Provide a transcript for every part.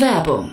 Werbung.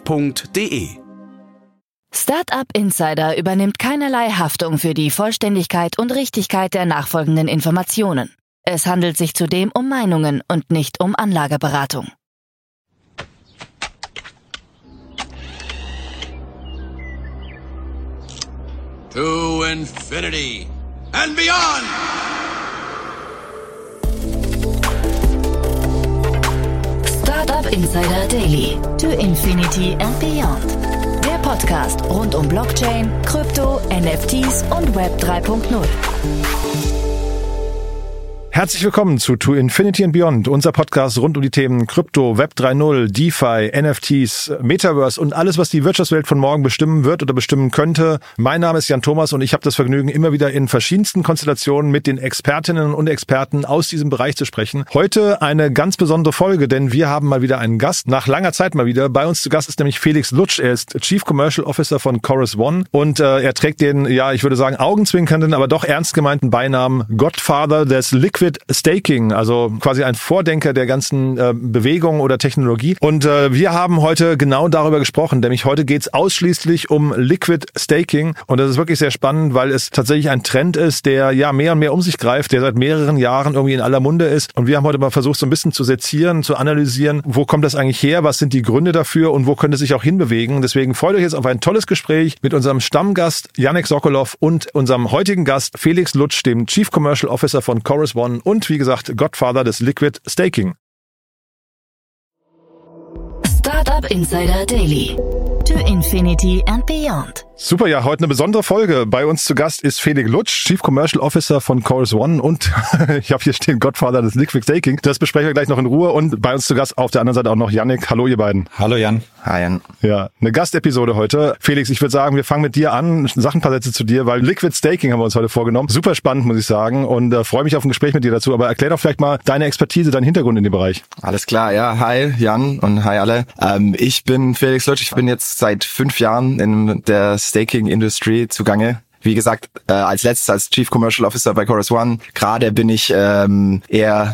Startup Insider übernimmt keinerlei Haftung für die Vollständigkeit und Richtigkeit der nachfolgenden Informationen. Es handelt sich zudem um Meinungen und nicht um Anlageberatung. To Infinity and Beyond! Startup Insider Daily. To Infinity and Beyond. Der Podcast rund um Blockchain, Krypto, NFTs und Web 3.0. Herzlich willkommen zu To Infinity and Beyond, unser Podcast rund um die Themen Krypto, Web 3.0, DeFi, NFTs, Metaverse und alles, was die Wirtschaftswelt von morgen bestimmen wird oder bestimmen könnte. Mein Name ist Jan Thomas und ich habe das Vergnügen, immer wieder in verschiedensten Konstellationen mit den Expertinnen und Experten aus diesem Bereich zu sprechen. Heute eine ganz besondere Folge, denn wir haben mal wieder einen Gast, nach langer Zeit mal wieder. Bei uns zu Gast ist nämlich Felix Lutsch. Er ist Chief Commercial Officer von Chorus One und er trägt den, ja, ich würde sagen, augenzwinkernden, aber doch ernst gemeinten Beinamen Godfather des Liquid Staking, also quasi ein Vordenker der ganzen Bewegung oder Technologie. Und wir haben heute genau darüber gesprochen, nämlich heute geht es ausschließlich um Liquid Staking. Und das ist wirklich sehr spannend, weil es tatsächlich ein Trend ist, der ja mehr und mehr um sich greift, der seit mehreren Jahren irgendwie in aller Munde ist. Und wir haben heute mal versucht, so ein bisschen zu sezieren, zu analysieren, wo kommt das eigentlich her, was sind die Gründe dafür und wo könnte es sich auch hinbewegen. Deswegen freut euch jetzt auf ein tolles Gespräch mit unserem Stammgast Yannick Sokolov und unserem heutigen Gast Felix Lutsch, dem Chief Commercial Officer von Chorus One. Und wie gesagt, Godfather des Liquid Staking. Startup Insider Daily. To Infinity and Beyond. Super, ja, heute eine besondere Folge. Bei uns zu Gast ist Felix Lutsch, Chief Commercial Officer von Chorus One und ich habe hier stehen Godfather des Liquid Staking. Das besprechen wir gleich noch in Ruhe und bei uns zu Gast auf der anderen Seite auch noch Yannick. Hallo ihr beiden. Hallo Jan. Hi Jan. Ja, eine Gastepisode heute. Felix, ich würde sagen, wir fangen mit dir an. Ein paar Sätze zu dir, weil Liquid Staking haben wir uns heute vorgenommen. Super spannend, muss ich sagen, und freue mich auf ein Gespräch mit dir dazu. Aber erklär doch vielleicht mal deine Expertise, deinen Hintergrund in dem Bereich. Alles klar, ja. Hi Jan und hi alle. Ich bin Felix Lutsch. Ich bin jetzt seit 5 Jahren in der Staking-Industrie zugange. Wie gesagt, als Chief Commercial Officer bei Chorus One. Gerade bin ich eher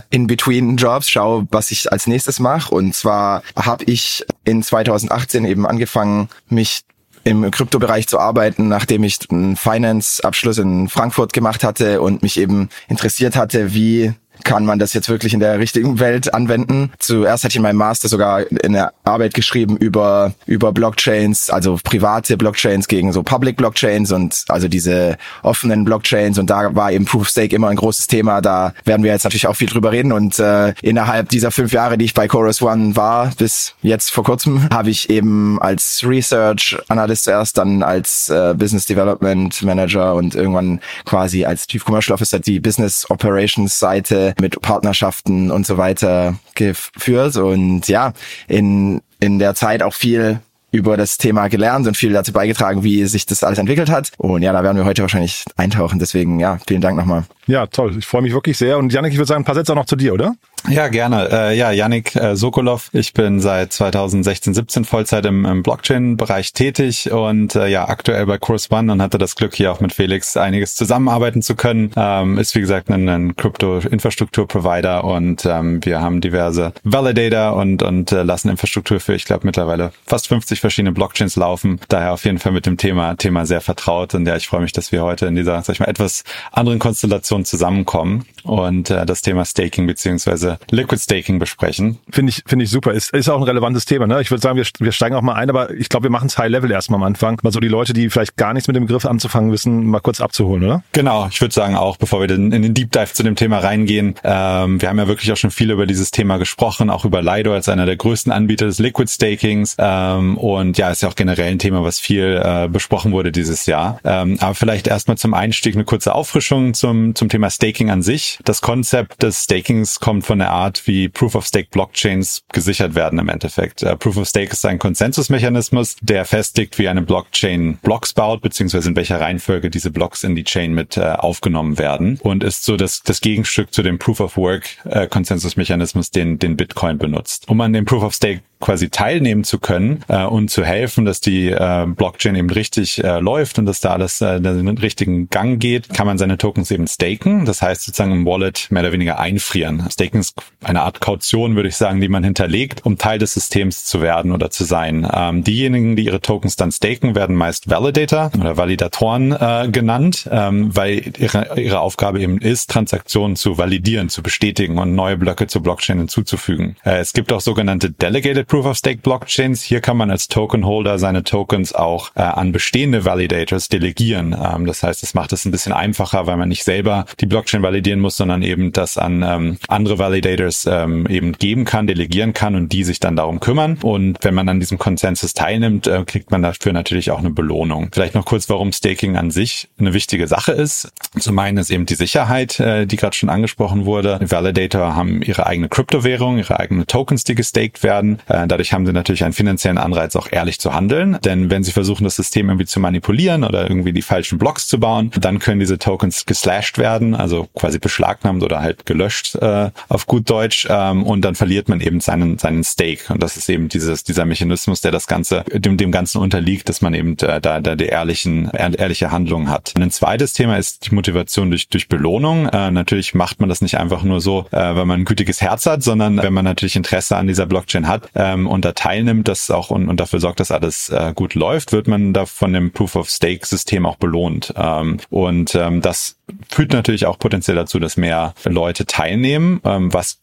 in between Jobs, schaue, was ich als nächstes mache. Und zwar habe ich in 2018 eben angefangen, mich im Kryptobereich zu arbeiten, nachdem ich einen Finance-Abschluss in Frankfurt gemacht hatte und mich eben interessiert hatte, wie kann man das jetzt wirklich in der richtigen Welt anwenden. Zuerst hatte ich in meinem Master sogar eine Arbeit geschrieben über Blockchains, also private Blockchains gegen so Public Blockchains und also diese offenen Blockchains, und da war eben Proof-of-Stake immer ein großes Thema. Da werden wir jetzt natürlich auch viel drüber reden, und innerhalb dieser 5 Jahre, die ich bei Chorus One war, bis jetzt vor kurzem, habe ich eben als Research Analyst zuerst, dann als Business Development Manager und irgendwann quasi als Chief Commercial Officer die Business Operations Seite mit Partnerschaften und so weiter geführt, und ja, in der Zeit auch viel über das Thema gelernt und viel dazu beigetragen, wie sich das alles entwickelt hat. Und ja, da werden wir heute wahrscheinlich eintauchen. Deswegen, ja, vielen Dank nochmal. Ja, toll. Ich freue mich wirklich sehr. Und Yannick, ich würde sagen, ein paar Sätze auch noch zu dir, oder? Ja, gerne. Yannick Sokolov. Ich bin seit 2016/17 Vollzeit im Blockchain-Bereich tätig und aktuell bei Chorus One und hatte das Glück, hier auch mit Felix einiges zusammenarbeiten zu können. Ist wie gesagt ein Krypto-Infrastruktur-Provider, und wir haben diverse Validator und lassen Infrastruktur für, ich glaube, mittlerweile fast 50 verschiedene Blockchains laufen. Daher auf jeden Fall mit dem Thema sehr vertraut, und ja, ich freue mich, dass wir heute in dieser, sag ich mal, etwas anderen Konstellation zusammenkommen und das Thema Staking bzw. Liquid Staking besprechen. Finde ich super. Ist auch ein relevantes Thema, ne? Ich würde sagen, wir steigen auch mal ein, aber ich glaube, wir machen es High Level erstmal am Anfang. Mal so die Leute, die vielleicht gar nichts mit dem Begriff anzufangen wissen, mal kurz abzuholen, oder? Genau. Ich würde sagen auch, bevor wir in den Deep Dive zu dem Thema reingehen, wir haben ja wirklich auch schon viel über dieses Thema gesprochen, auch über Lido als einer der größten Anbieter des Liquid Stakings, und ja, ist ja auch generell ein Thema, was viel besprochen wurde dieses Jahr. Aber vielleicht erstmal zum Einstieg eine kurze Auffrischung zum zum Thema Staking an sich. Das Konzept des Stakings kommt von der Art, wie Proof-of-Stake-Blockchains gesichert werden im Endeffekt. Proof-of-Stake ist ein Konsensusmechanismus, der festlegt, wie eine Blockchain Blocks baut, beziehungsweise in welcher Reihenfolge diese Blocks in die Chain mit aufgenommen werden, und ist so das Gegenstück zu dem Proof-of-Work-Konsensusmechanismus, den Bitcoin benutzt. Um an dem Proof-of-Stake quasi teilnehmen zu können und zu helfen, dass die Blockchain eben richtig läuft und dass da alles den richtigen Gang geht, kann man seine Tokens eben staken. Das heißt sozusagen im Wallet mehr oder weniger einfrieren. Staken ist eine Art Kaution, würde ich sagen, die man hinterlegt, um Teil des Systems zu werden oder zu sein. Diejenigen, die ihre Tokens dann staken, werden meist Validator oder Validatoren genannt, weil ihre Aufgabe eben ist, Transaktionen zu validieren, zu bestätigen und neue Blöcke zur Blockchain hinzuzufügen. Es gibt auch sogenannte Delegated Proof-of-Stake-Blockchains. Hier kann man als Token-Holder seine Tokens auch an bestehende Validators delegieren. Das heißt, das macht es ein bisschen einfacher, weil man nicht selber die Blockchain validieren muss, sondern eben das an andere Validators eben geben kann, delegieren kann und die sich dann darum kümmern. Und wenn man an diesem Konsensus teilnimmt, kriegt man dafür natürlich auch eine Belohnung. Vielleicht noch kurz, warum Staking an sich eine wichtige Sache ist. Zum einen ist eben die Sicherheit, die gerade schon angesprochen wurde. Die Validator haben ihre eigene Kryptowährung, ihre eigenen Tokens, die gestaked werden. Dadurch haben sie natürlich einen finanziellen Anreiz, auch ehrlich zu handeln. Denn wenn sie versuchen, das System irgendwie zu manipulieren oder irgendwie die falschen Blocks zu bauen, dann können diese Tokens geslashed werden, also quasi beschlagnahmt oder halt gelöscht auf gut Deutsch. Und dann verliert man eben seinen Stake. Und das ist eben dieser Mechanismus, der das Ganze, dem Ganzen unterliegt, dass man eben da die ehrliche Handlung hat. Und ein zweites Thema ist die Motivation durch Belohnung. Natürlich macht man das nicht einfach nur so, weil man ein gütiges Herz hat, sondern wenn man natürlich Interesse an dieser Blockchain hat, und da teilnimmt, das auch und dafür sorgt, dass alles gut läuft, wird man da von dem Proof-of-Stake-System auch belohnt. Das führt natürlich auch potenziell dazu, dass mehr Leute teilnehmen, was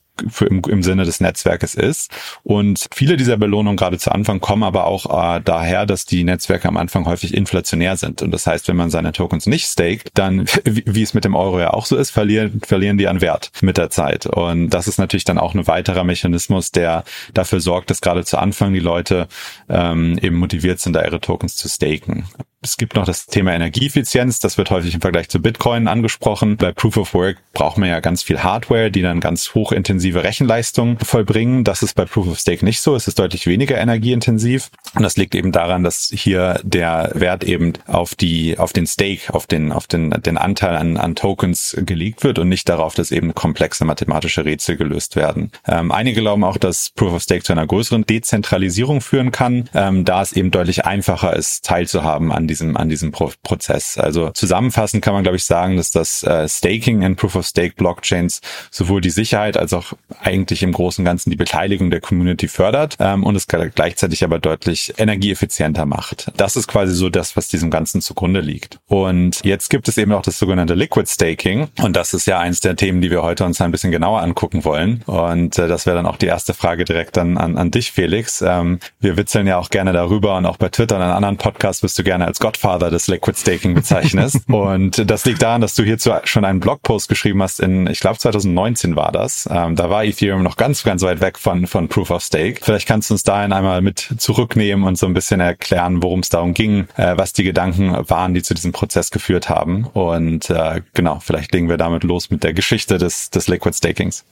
im Sinne des Netzwerkes ist. Und viele dieser Belohnungen gerade zu Anfang kommen aber auch daher, dass die Netzwerke am Anfang häufig inflationär sind. Und das heißt, wenn man seine Tokens nicht staked, dann, wie es mit dem Euro ja auch so ist, verlieren die an Wert mit der Zeit. Und das ist natürlich dann auch ein weiterer Mechanismus, der dafür sorgt, dass gerade zu Anfang die Leute eben motiviert sind, da ihre Tokens zu staken. Es gibt noch das Thema Energieeffizienz, das wird häufig im Vergleich zu Bitcoin angesprochen. Bei Proof-of-Work braucht man ja ganz viel Hardware, die dann ganz hochintensive Rechenleistung vollbringen. Das ist bei Proof-of-Stake nicht so, es ist deutlich weniger energieintensiv. Und das liegt eben daran, dass hier der Wert eben auf den Stake, auf den Anteil an Tokens gelegt wird und nicht darauf, dass eben komplexe mathematische Rätsel gelöst werden. Einige glauben auch, dass Proof-of-Stake zu einer größeren Dezentralisierung führen kann, da es eben deutlich einfacher ist, teilzuhaben an diesem Prozess. Also zusammenfassend kann man, glaube ich, sagen, dass das Staking in Proof-of-Stake-Blockchains sowohl die Sicherheit als auch eigentlich im Großen und Ganzen die Beteiligung der Community fördert und es gleichzeitig aber deutlich energieeffizienter macht. Das ist quasi so das, was diesem Ganzen zugrunde liegt. Und jetzt gibt es eben auch das sogenannte Liquid Staking, und das ist ja eins der Themen, die wir heute uns ein bisschen genauer angucken wollen. Und das wäre dann auch die erste Frage direkt an dich, Felix. Wir witzeln ja auch gerne darüber, und auch bei Twitter und an anderen Podcasts wirst du gerne als Godfather des Liquid Staking bezeichnest. Und das liegt daran, dass du hierzu schon einen Blogpost geschrieben hast in, ich glaube 2019 war das. Da war Ethereum noch ganz, ganz weit weg von Proof of Stake. Vielleicht kannst du uns dahin einmal mit zurücknehmen und so ein bisschen erklären, worum es darum ging, was die Gedanken waren, die zu diesem Prozess geführt haben. Und genau, vielleicht legen wir damit los mit der Geschichte des Liquid Stakings.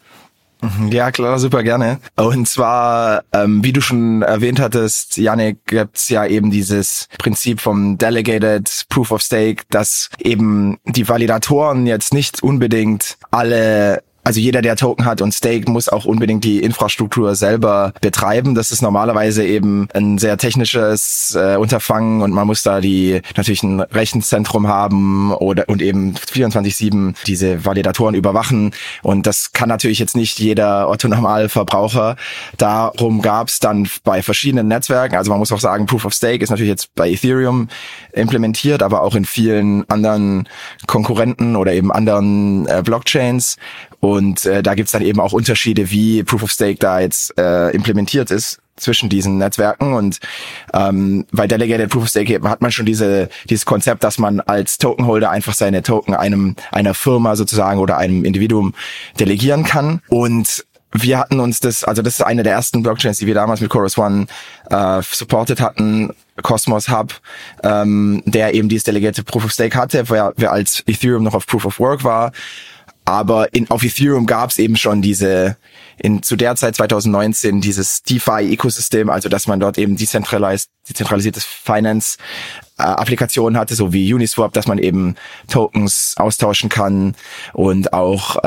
Ja, klar, super gerne. Und zwar, wie du schon erwähnt hattest, Yannick, gibt's ja eben dieses Prinzip vom Delegated Proof-of-Stake, dass eben die Validatoren jetzt nicht unbedingt also jeder, der Token hat und staked, muss auch unbedingt die Infrastruktur selber betreiben. Das ist normalerweise eben ein sehr technisches Unterfangen, und man muss da natürlich ein Rechenzentrum haben und eben 24/7 diese Validatoren überwachen. Und das kann natürlich jetzt nicht jeder Otto-Normalverbraucher. Darum gab's dann bei verschiedenen Netzwerken, also man muss auch sagen, Proof of Stake ist natürlich jetzt bei Ethereum implementiert, aber auch in vielen anderen Konkurrenten oder eben anderen Blockchains. Und da gibt's dann eben auch Unterschiede, wie Proof of Stake da jetzt implementiert ist zwischen diesen Netzwerken. Und bei Delegated Proof of Stake hat man schon dieses Konzept, dass man als Tokenholder einfach seine Token einer Firma sozusagen oder einem Individuum delegieren kann. Und Wir hatten uns das, also das ist eine der ersten Blockchains, die wir damals mit Chorus One supported hatten, Cosmos Hub, der eben dieses delegierte Proof-of-Stake hatte, weil wir als Ethereum noch auf Proof-of-Work war. Aber auf Ethereum gab es eben schon zu der Zeit 2019 dieses DeFi-Ökosystem, also dass man dort eben dezentralisiertes Finance-Applikationen hatte, so wie Uniswap, dass man eben Tokens austauschen kann und auch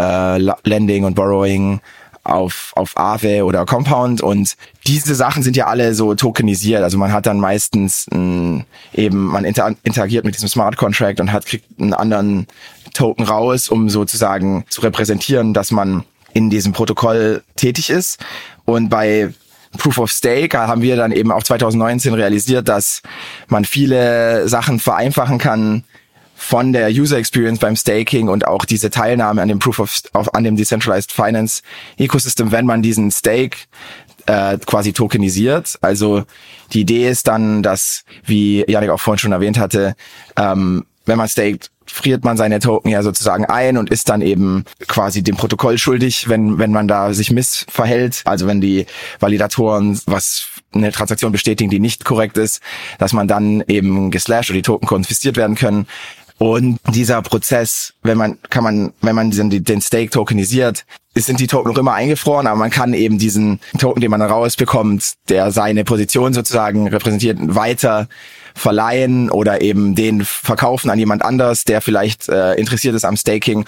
Lending und Borrowing auf Aave oder Compound, und diese Sachen sind ja alle so tokenisiert. Also man hat dann meistens interagiert mit diesem Smart Contract und kriegt einen anderen Token raus, um sozusagen zu repräsentieren, dass man in diesem Protokoll tätig ist. Und bei Proof-of-Stake haben wir dann eben auch 2019 realisiert, dass man viele Sachen vereinfachen kann, von der User Experience beim Staking und auch diese Teilnahme an dem an dem Decentralized Finance Ecosystem, wenn man diesen Stake quasi tokenisiert. Also die Idee ist dann, dass, wie Yannick auch vorhin schon erwähnt hatte, wenn man staked, friert man seine Token ja sozusagen ein und ist dann eben quasi dem Protokoll schuldig, wenn man da sich missverhält. Also wenn die Validatoren eine Transaktion bestätigen, die nicht korrekt ist, dass man dann eben geslashed oder die Token konfisziert werden können. Und dieser Prozess, wenn man den Stake tokenisiert, sind die Token noch immer eingefroren, aber man kann eben diesen Token, den man rausbekommt, der seine Position sozusagen repräsentiert, weiter verleihen oder eben den verkaufen an jemand anders, der vielleicht interessiert ist am Staking,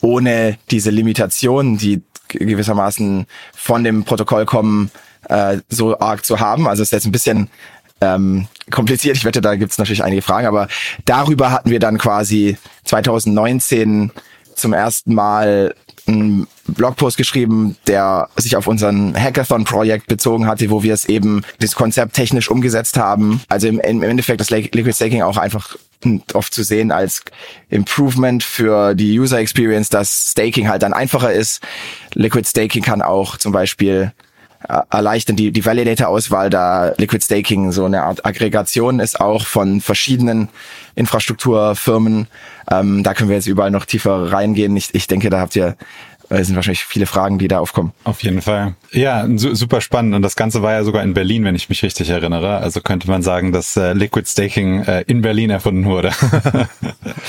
ohne diese Limitationen, die gewissermaßen von dem Protokoll kommen, so arg zu haben. Also ist jetzt ein bisschen kompliziert. Ich wette, da gibt's natürlich einige Fragen, aber darüber hatten wir dann quasi 2019 zum ersten Mal einen Blogpost geschrieben, der sich auf unseren Hackathon-Projekt bezogen hatte, wo wir es eben, das Konzept technisch umgesetzt haben. Also im Endeffekt das Liquid Staking auch einfach oft zu sehen als Improvement für die User Experience, dass Staking halt dann einfacher ist. Liquid Staking kann auch zum Beispiel erleichtern die Validator-Auswahl, da Liquid Staking so eine Art Aggregation ist, auch von verschiedenen Infrastrukturfirmen. Da können wir jetzt überall noch tiefer reingehen. Ich denke, da sind wahrscheinlich viele Fragen, die da aufkommen. Auf jeden Fall. Ja, super spannend. Und das Ganze war ja sogar in Berlin, wenn ich mich richtig erinnere. Also könnte man sagen, dass Liquid Staking in Berlin erfunden wurde.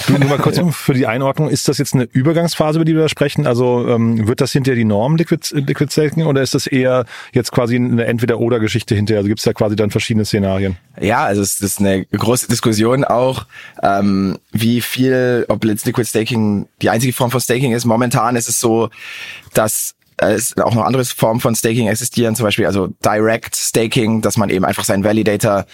Du, nur mal kurz für die Einordnung. Ist das jetzt eine Übergangsphase, über die wir da sprechen? Also wird das hinterher die Norm, Liquid Staking? Oder ist das eher jetzt quasi eine Entweder-Oder-Geschichte hinterher? Also gibt es da quasi dann verschiedene Szenarien? Ja, also es ist eine große Diskussion auch, ob jetzt Liquid Staking die einzige Form von Staking ist. Momentan ist es so, dass es auch noch andere Formen von Staking existieren, zum Beispiel also Direct Staking, dass man eben einfach seinen Validator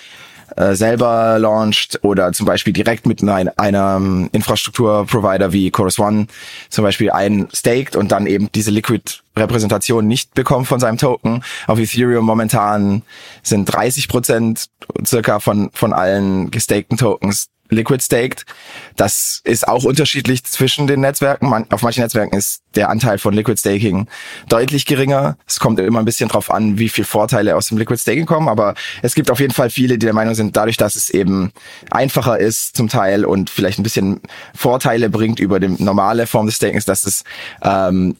selber launcht oder zum Beispiel direkt mit einem Infrastrukturprovider wie Chorus One zum Beispiel einstaked und dann eben diese Liquid-Repräsentation nicht bekommt von seinem Token. Auf Ethereum momentan sind 30% circa von allen gestakten Tokens Liquid staked. Das ist auch unterschiedlich zwischen den Netzwerken. Auf manchen Netzwerken ist der Anteil von Liquid Staking deutlich geringer. Es kommt immer ein bisschen drauf an, wie viel Vorteile aus dem Liquid Staking kommen. Aber es gibt auf jeden Fall viele, die der Meinung sind, dadurch, dass es eben einfacher ist zum Teil und vielleicht ein bisschen Vorteile bringt über die normale Form des Stakings, dass es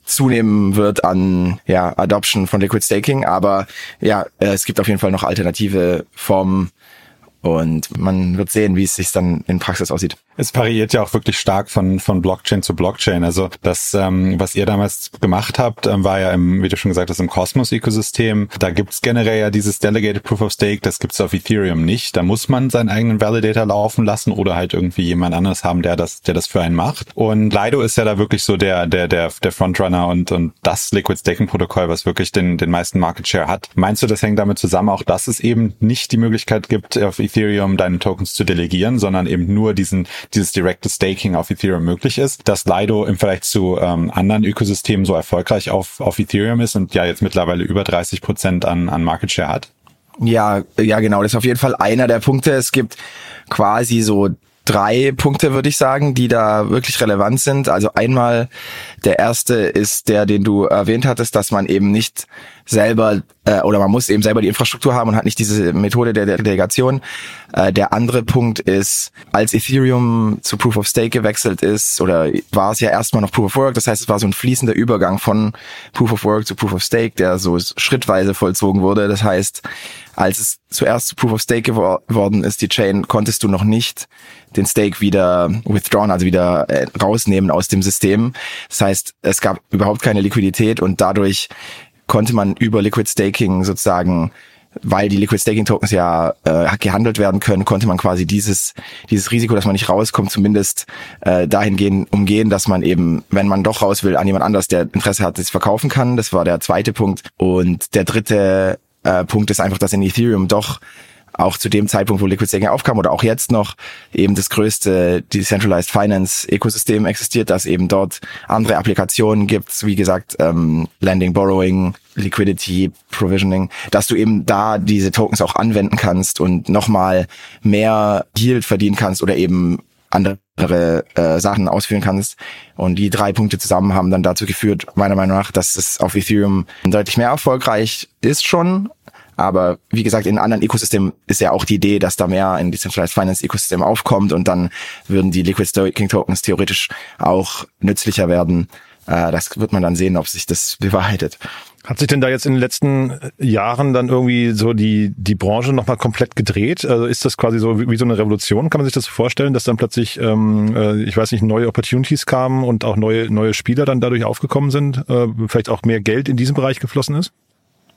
zunehmen wird an Adoption von Liquid Staking. Aber ja, es gibt auf jeden Fall noch alternative Formen. Und man wird sehen, wie es sich dann in Praxis aussieht. Es variiert ja auch wirklich stark von Blockchain zu Blockchain. Also das, was ihr damals gemacht habt, war ja, wie du schon gesagt hast, im Cosmos-Ökosystem. Da gibt's generell ja dieses Delegated Proof-of-Stake, das gibt's auf Ethereum nicht. Da muss man seinen eigenen Validator laufen lassen oder halt irgendwie jemand anderes haben, der das für einen macht. Und Lido ist ja da wirklich so der Frontrunner und das Liquid-Staking-Protokoll, was wirklich den meisten Market-Share hat. Meinst du, das hängt damit zusammen, auch dass es eben nicht die Möglichkeit gibt, auf Ethereum deine Tokens zu delegieren, sondern eben nur dieses direkte Staking auf Ethereum möglich ist, dass Lido im Vergleich zu anderen Ökosystemen so erfolgreich auf Ethereum ist und ja jetzt mittlerweile über 30% an Market Share hat? Ja, genau. Das ist auf jeden Fall einer der Punkte. Es gibt quasi so 3 Punkte, würde ich sagen, die da wirklich relevant sind. Also einmal, der erste ist den du erwähnt hattest, dass man eben nicht selber oder man muss eben selber die Infrastruktur haben und hat nicht diese Methode der Delegation. Der andere Punkt ist, als Ethereum zu Proof-of-Stake gewechselt ist, oder war es ja erstmal noch Proof-of-Work, das heißt, es war so ein fließender Übergang von Proof-of-Work zu Proof-of-Stake, der so schrittweise vollzogen wurde. Das heißt, als es zuerst zu Proof-of-Stake geworden ist, die Chain, konntest du noch nicht den Stake wieder withdrawn, also wieder rausnehmen aus dem System. Das heißt, es gab überhaupt keine Liquidität und dadurch konnte man über Liquid Staking sozusagen, weil die Liquid Staking Tokens ja gehandelt werden können, konnte man quasi dieses Risiko, dass man nicht rauskommt, zumindest dahingehend umgehen, dass man eben, wenn man doch raus will, an jemand anders, der Interesse hat, es verkaufen kann. Das war der zweite Punkt. Und der dritte Punkt ist einfach, dass in Ethereum doch auch zu dem Zeitpunkt, wo Liquid Staking aufkam oder auch jetzt noch, eben das größte Decentralized Finance Ökosystem existiert, dass eben dort andere Applikationen gibt, wie gesagt, Lending, Borrowing, Liquidity, Provisioning, dass du eben da diese Tokens auch anwenden kannst und nochmal mehr Yield verdienen kannst oder eben andere Sachen ausführen kannst. Und die drei Punkte zusammen haben dann dazu geführt, meiner Meinung nach, dass es auf Ethereum deutlich mehr erfolgreich ist schon. Aber wie gesagt, in anderen Ökosystemen ist ja auch die Idee, dass da mehr ein Decentralized Finance Ökosystem aufkommt und dann würden die Liquid Staking Tokens theoretisch auch nützlicher werden. Das wird man dann sehen, ob sich das bewahrheitet. Hat sich denn da jetzt in den letzten Jahren dann irgendwie so die Branche nochmal komplett gedreht? Also ist das quasi so wie so eine Revolution? Kann man sich das vorstellen, dass dann plötzlich, ich weiß nicht, neue Opportunities kamen und auch neue Spieler dann dadurch aufgekommen sind? Vielleicht auch mehr Geld in diesen Bereich geflossen ist?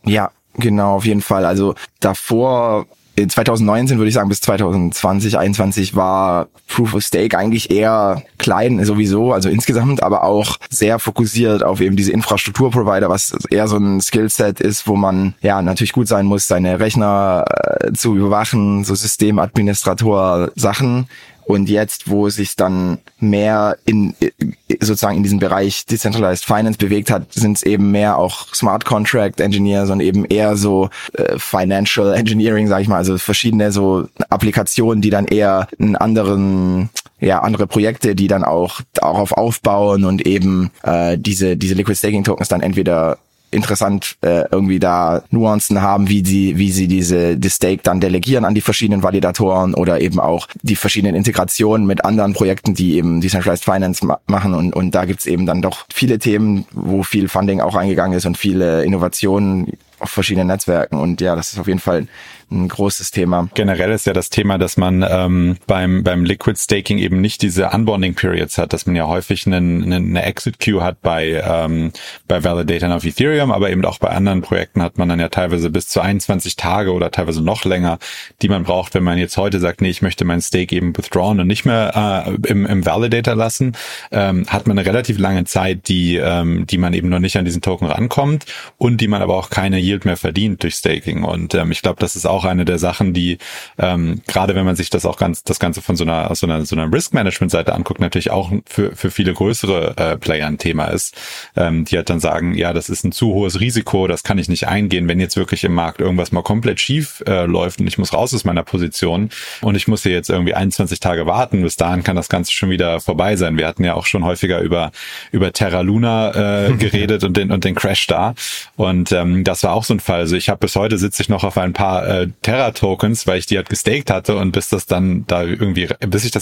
Ja. Genau, auf jeden Fall. Also davor, in 2019 würde ich sagen, bis 2020, 2021 war Proof-of-Stake eigentlich eher klein sowieso, also insgesamt, aber auch sehr fokussiert auf eben diese Infrastrukturprovider, was eher so ein Skillset ist, wo man ja natürlich gut sein muss, seine Rechner zu überwachen, so Systemadministrator-Sachen. Und jetzt, wo sich dann mehr in sozusagen in diesem Bereich Decentralized Finance bewegt hat, sind es eben mehr auch Smart Contract Engineers und eben eher so Financial Engineering, sag ich mal, also verschiedene so Applikationen, die dann eher einen anderen, ja, andere Projekte, die dann auch darauf aufbauen und eben diese Liquid Staking Tokens dann entweder interessant irgendwie da Nuancen haben, wie sie das Stake dann delegieren an die verschiedenen Validatoren oder eben auch die verschiedenen Integrationen mit anderen Projekten, die eben Decentralized Finance machen und da gibt's eben dann doch viele Themen, wo viel Funding auch eingegangen ist und viele Innovationen auf verschiedenen Netzwerken und ja, das ist auf jeden Fall ein großes Thema. Generell ist ja das Thema, dass man beim Liquid Staking eben nicht diese Unbonding Periods hat, dass man ja häufig eine Exit Queue hat bei Validatoren auf Ethereum, aber eben auch bei anderen Projekten hat man dann ja teilweise bis zu 21 Tage oder teilweise noch länger, die man braucht, wenn man jetzt heute sagt, nee, ich möchte meinen Stake eben withdrawn und nicht mehr im Validator lassen, hat man eine relativ lange Zeit, die man eben noch nicht an diesen Token rankommt und die man aber auch keine Yield mehr verdient durch Staking und ich glaube, das ist auch eine der Sachen, die gerade wenn man sich das auch das Ganze von so einer Risk-Management-Seite anguckt, natürlich auch für viele größere Player ein Thema ist, die halt dann sagen, ja, das ist ein zu hohes Risiko, das kann ich nicht eingehen, wenn jetzt wirklich im Markt irgendwas mal komplett schief läuft und ich muss raus aus meiner Position und ich muss hier jetzt irgendwie 21 Tage warten, bis dahin kann das Ganze schon wieder vorbei sein. Wir hatten ja auch schon häufiger über Terra Luna geredet und den Crash da und das war auch so ein Fall. Also ich habe bis heute sitze ich noch auf ein paar Terra-Tokens, weil ich die halt gestaked hatte und bis ich das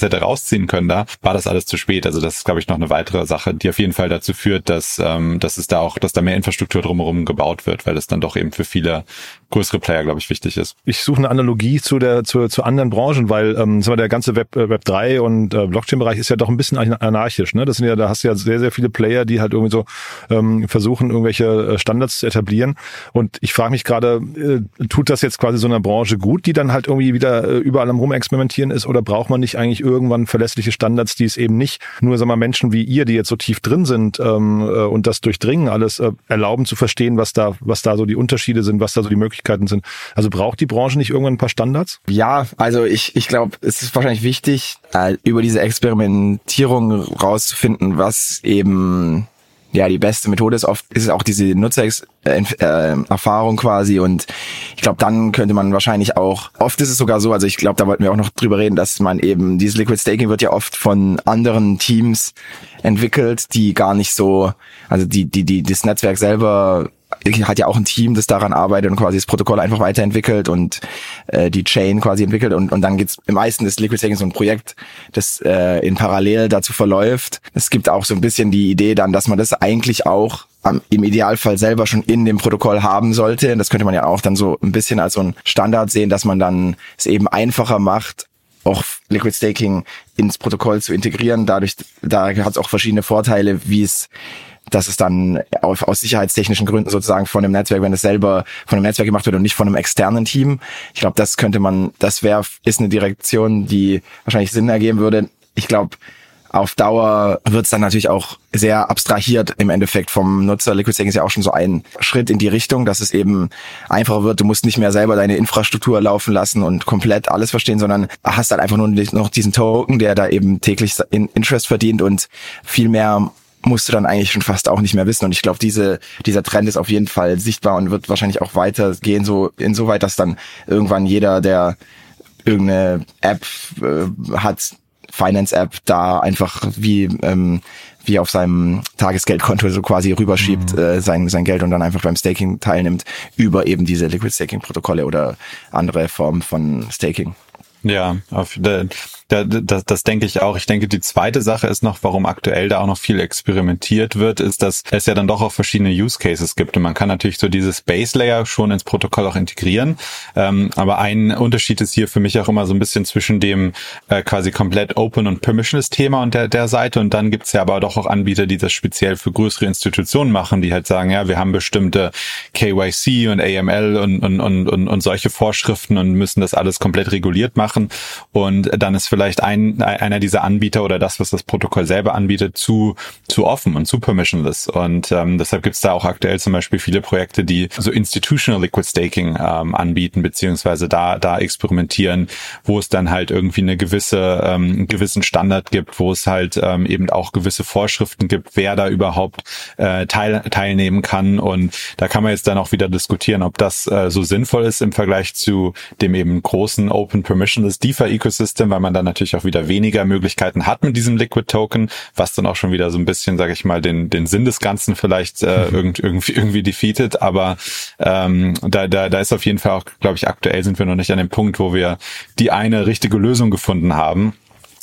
hätte rausziehen können, da war das alles zu spät. Also das ist, glaube ich, noch eine weitere Sache, die auf jeden Fall dazu führt, dass da mehr Infrastruktur drumherum gebaut wird, weil das dann doch eben für viele größere Player, glaube ich, wichtig ist. Ich suche eine Analogie zu anderen Branchen, weil der ganze Web 3 und Blockchain-Bereich ist ja doch ein bisschen anarchisch, ne? Das sind ja, da hast du ja sehr, sehr viele Player, die halt irgendwie so versuchen, irgendwelche Standards zu etablieren. Und ich frage mich gerade, tut das jetzt quasi so einer Branche gut, die dann halt irgendwie wieder überall am Rumexperimentieren ist, oder braucht man nicht eigentlich irgendwann verlässliche Standards, die es eben nicht nur, Menschen wie ihr, die jetzt so tief drin sind und das durchdringen alles, erlauben zu verstehen, was da so die Unterschiede sind, was da so die Möglichkeiten sind. Also braucht die Branche nicht irgendwann ein paar Standards? Ja, also ich glaube, es ist wahrscheinlich wichtig, über diese Experimentierung rauszufinden, was eben ja die beste Methode ist. Oft ist es auch diese Nutzererfahrung quasi und ich glaube, dann könnte man wahrscheinlich auch, oft ist es sogar so, also ich glaube, da wollten wir auch noch drüber reden, dass man eben, dieses Liquid Staking wird ja oft von anderen Teams entwickelt, die gar nicht so, also die das Netzwerk selber hat ja auch ein Team, das daran arbeitet und quasi das Protokoll einfach weiterentwickelt und die Chain quasi entwickelt und dann geht's im meisten ist Liquid Staking so ein Projekt, das in parallel dazu verläuft. Es gibt auch so ein bisschen die Idee dann, dass man das eigentlich auch im Idealfall selber schon in dem Protokoll haben sollte. Das könnte man ja auch dann so ein bisschen als so ein Standard sehen, dass man dann es eben einfacher macht, auch Liquid Staking ins Protokoll zu integrieren. Dadurch, da hat es auch verschiedene Vorteile, wie es dass es dann aus sicherheitstechnischen Gründen sozusagen von dem Netzwerk, wenn es selber von dem Netzwerk gemacht wird und nicht von einem externen Team. Ich glaube, das könnte man, ist eine Direktion, die wahrscheinlich Sinn ergeben würde. Ich glaube, auf Dauer wird es dann natürlich auch sehr abstrahiert im Endeffekt vom Nutzer. Liquid Staking ist ja auch schon so ein Schritt in die Richtung, dass es eben einfacher wird. Du musst nicht mehr selber deine Infrastruktur laufen lassen und komplett alles verstehen, sondern hast halt einfach nur noch diesen Token, der da eben täglich Interest verdient und viel mehr musst du dann eigentlich schon fast auch nicht mehr wissen. Und ich glaube, dieser Trend ist auf jeden Fall sichtbar und wird wahrscheinlich auch weitergehen, so insoweit, dass dann irgendwann jeder, der irgendeine App hat, Finance-App, da einfach wie auf seinem Tagesgeldkonto so quasi rüberschiebt, sein Geld und dann einfach beim Staking teilnimmt, über eben diese Liquid-Staking-Protokolle oder andere Formen von Staking. Ja, das denke ich auch. Ich denke, die zweite Sache ist noch, warum aktuell da auch noch viel experimentiert wird, ist, dass es ja dann doch auch verschiedene Use Cases gibt. Und man kann natürlich so dieses Base Layer schon ins Protokoll auch integrieren. Aber ein Unterschied ist hier für mich auch immer so ein bisschen zwischen dem quasi komplett Open und Permissionless Thema und der Seite. Und dann gibt's ja aber doch auch Anbieter, die das speziell für größere Institutionen machen, die halt sagen, ja, wir haben bestimmte KYC und AML und solche Vorschriften und müssen das alles komplett reguliert machen. Und dann ist vielleicht einer dieser Anbieter oder das, was das Protokoll selber anbietet, zu offen und zu permissionless. Und deshalb gibt es da auch aktuell zum Beispiel viele Projekte, die so Institutional Liquid Staking anbieten, beziehungsweise da experimentieren, wo es dann halt irgendwie eine gewisse gewissen Standard gibt, wo es halt eben auch gewisse Vorschriften gibt, wer da überhaupt teilnehmen kann. Und da kann man jetzt dann auch wieder diskutieren, ob das so sinnvoll ist im Vergleich zu dem eben großen Open Permission das DeFi-Ecosystem, weil man dann natürlich auch wieder weniger Möglichkeiten hat mit diesem Liquid-Token, was dann auch schon wieder so ein bisschen, sage ich mal, den Sinn des Ganzen vielleicht irgendwie defeatet, aber da ist auf jeden Fall auch, glaube ich, aktuell sind wir noch nicht an dem Punkt, wo wir die eine richtige Lösung gefunden haben.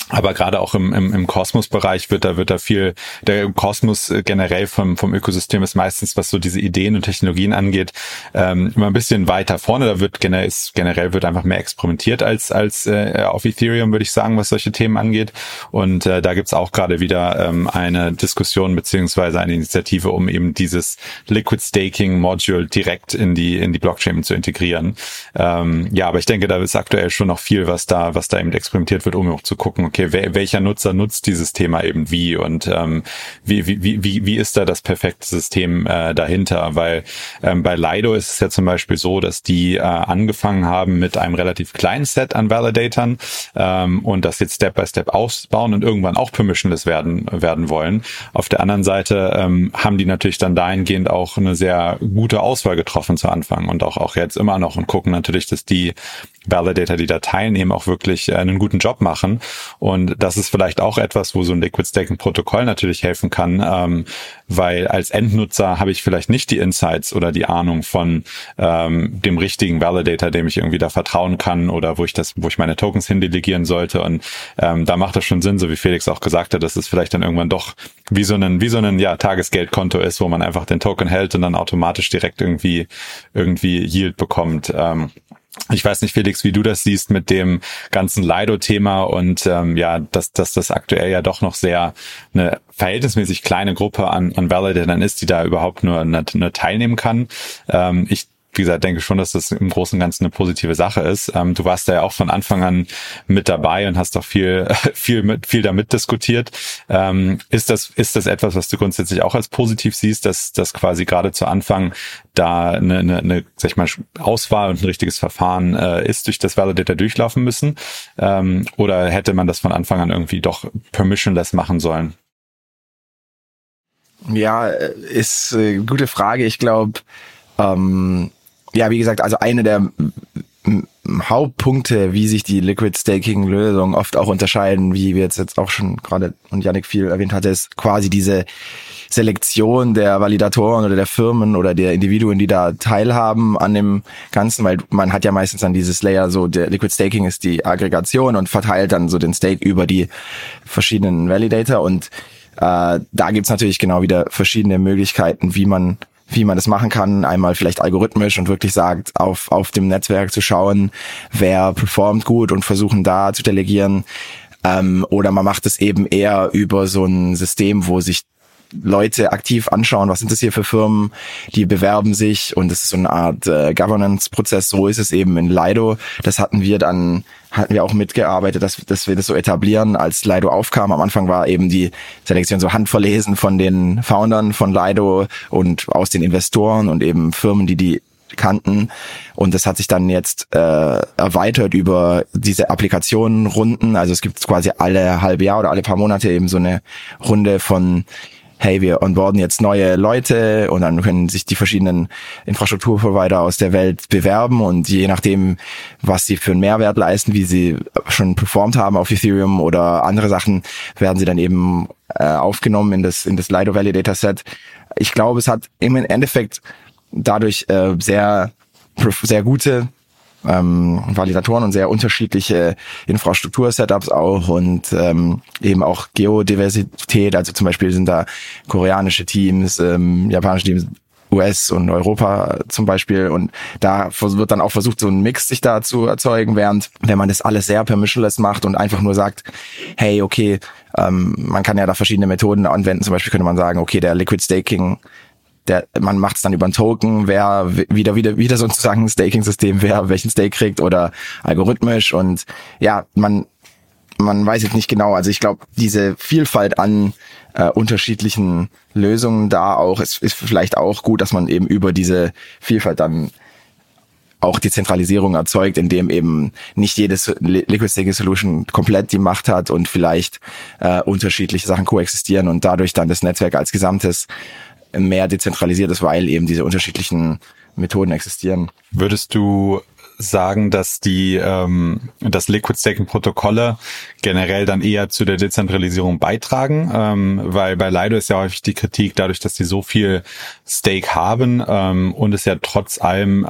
Aber gerade auch im Kosmos-Bereich wird da viel, der Kosmos generell vom Ökosystem ist meistens, was so diese Ideen und Technologien angeht, immer ein bisschen weiter vorne. Da wird generell einfach mehr experimentiert als auf Ethereum, würde ich sagen, was solche Themen angeht. Und da gibt's auch gerade wieder eine Diskussion beziehungsweise eine Initiative, um eben dieses Liquid Staking Module direkt in die Blockchain zu integrieren. Ja, aber ich denke, da ist aktuell schon noch viel, was da eben experimentiert wird, um auch zu gucken, okay, welcher Nutzer nutzt dieses Thema eben wie und wie ist da das perfekte System dahinter? Weil bei Lido ist es ja zum Beispiel so, dass die angefangen haben mit einem relativ kleinen Set an Validatoren und das jetzt Step by Step ausbauen und irgendwann auch permissionless werden wollen. Auf der anderen Seite haben die natürlich dann dahingehend auch eine sehr gute Auswahl getroffen zu Anfang und auch jetzt immer noch und gucken natürlich, dass die Validator, die da teilnehmen, auch wirklich einen guten Job machen. Und das ist vielleicht auch etwas, wo so ein Liquid Staking Protokoll natürlich helfen kann, weil als Endnutzer habe ich vielleicht nicht die Insights oder die Ahnung von dem richtigen Validator, dem ich irgendwie da vertrauen kann oder wo ich meine Tokens hindelegieren sollte. Und da macht das schon Sinn, so wie Felix auch gesagt hat, dass es vielleicht dann irgendwann doch wie so ein Tagesgeldkonto ist, wo man einfach den Token hält und dann automatisch direkt irgendwie Yield bekommt. Ich weiß nicht, Felix, wie du das siehst mit dem ganzen Lido-Thema und dass das aktuell ja doch noch sehr eine verhältnismäßig kleine Gruppe an Validatoren ist, die da überhaupt nur teilnehmen kann. Wie gesagt, denke schon, dass das im Großen und Ganzen eine positive Sache ist. Du warst da ja auch von Anfang an mit dabei und hast auch viel damit diskutiert. Ist das etwas, was du grundsätzlich auch als positiv siehst, dass quasi gerade zu Anfang da eine sag ich mal, Auswahl und ein richtiges Verfahren ist, durch das Validator durchlaufen müssen? Oder hätte man das von Anfang an irgendwie doch permissionless machen sollen? Ja, ist eine gute Frage. Ich glaube, wie gesagt, also eine der Hauptpunkte, wie sich die Liquid-Staking-Lösungen oft auch unterscheiden, wie wir jetzt auch schon gerade und Yannick viel erwähnt hatte, ist quasi diese Selektion der Validatoren oder der Firmen oder der Individuen, die da teilhaben an dem Ganzen, weil man hat ja meistens dann dieses Layer, so der Liquid Staking ist die Aggregation und verteilt dann so den Stake über die verschiedenen Validator und da gibt's natürlich genau wieder verschiedene Möglichkeiten, wie man das machen kann. Einmal vielleicht algorithmisch und wirklich sagt, auf dem Netzwerk zu schauen, wer performt gut und versuchen da zu delegieren. Oder man macht es eben eher über so ein System, wo sich Leute aktiv anschauen, was sind das hier für Firmen, die bewerben sich und das ist so eine Art Governance-Prozess, so ist es eben in Lido, das hatten wir auch mitgearbeitet, dass wir das so etablieren, als Lido aufkam. Am Anfang war eben die Selektion so handverlesen von den Foundern von Lido und aus den Investoren und eben Firmen, die kannten. Und das hat sich dann jetzt erweitert über diese Applikationenrunden. Also es gibt quasi alle halbe Jahr oder alle paar Monate eben so eine Runde von hey, wir onboarden jetzt neue Leute und dann können sich die verschiedenen Infrastrukturprovider aus der Welt bewerben und je nachdem, was sie für einen Mehrwert leisten, wie sie schon performt haben auf Ethereum oder andere Sachen, werden sie dann eben aufgenommen in das Lido Validator Set. Ich glaube, es hat im Endeffekt dadurch sehr gute Validatoren und sehr unterschiedliche Infrastruktur-Setups auch und eben auch Geodiversität, also zum Beispiel sind da koreanische Teams, japanische Teams, US und Europa zum Beispiel und da wird dann auch versucht, so einen Mix sich da zu erzeugen, während wenn man das alles sehr permissionless macht und einfach nur sagt, hey, okay, man kann ja da verschiedene Methoden anwenden, zum Beispiel könnte man sagen, okay, der Liquid Staking, man macht es dann über einen Token, wer wieder sozusagen ein Staking-System, wer welchen Stake kriegt oder algorithmisch und ja, man weiß jetzt nicht genau. Also ich glaube, diese Vielfalt an unterschiedlichen Lösungen da auch, ist vielleicht auch gut, dass man eben über diese Vielfalt dann auch Dezentralisierung erzeugt, indem eben nicht jedes Liquid Staking Solution komplett die Macht hat und vielleicht unterschiedliche Sachen koexistieren und dadurch dann das Netzwerk als Gesamtes mehr dezentralisiert ist, weil eben diese unterschiedlichen Methoden existieren. Würdest du sagen, dass dass Liquid Staking Protokolle generell dann eher zu der Dezentralisierung beitragen, weil bei Lido ist ja häufig die Kritik dadurch, dass die so viel Stake haben, und es ja trotz allem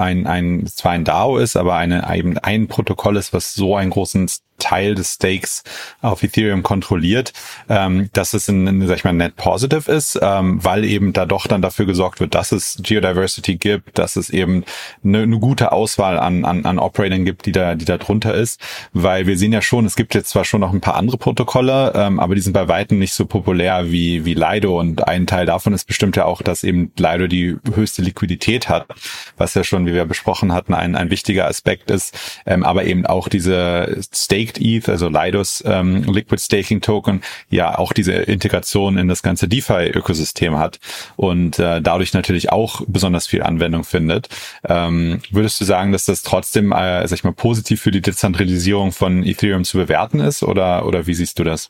zwar ein DAO ist, aber eben ein Protokoll ist, was so einen großen Teil des Stakes auf Ethereum kontrolliert, dass es net positive ist, weil eben da doch dann dafür gesorgt wird, dass es Geodiversity gibt, dass es eben eine gute Auswahl an Operatoren gibt, die da drunter ist, weil wir sehen ja schon, es gibt jetzt zwar schon noch ein paar andere Protokolle, aber die sind bei weitem nicht so populär wie Lido und ein Teil davon ist bestimmt ja auch, dass eben Lido die höchste Liquidität hat, was ja schon, wie wir besprochen hatten, ein wichtiger Aspekt ist, aber eben auch diese Staked ETH, also Lidos Liquid Staking Token, ja auch diese Integration in das ganze DeFi-Ökosystem hat und dadurch natürlich auch besonders viel Anwendung findet. Würdest du sagen, dass das trotzdem, positiv für die Dezentralisierung von Ethereum zu bewerten ist oder wie siehst du das?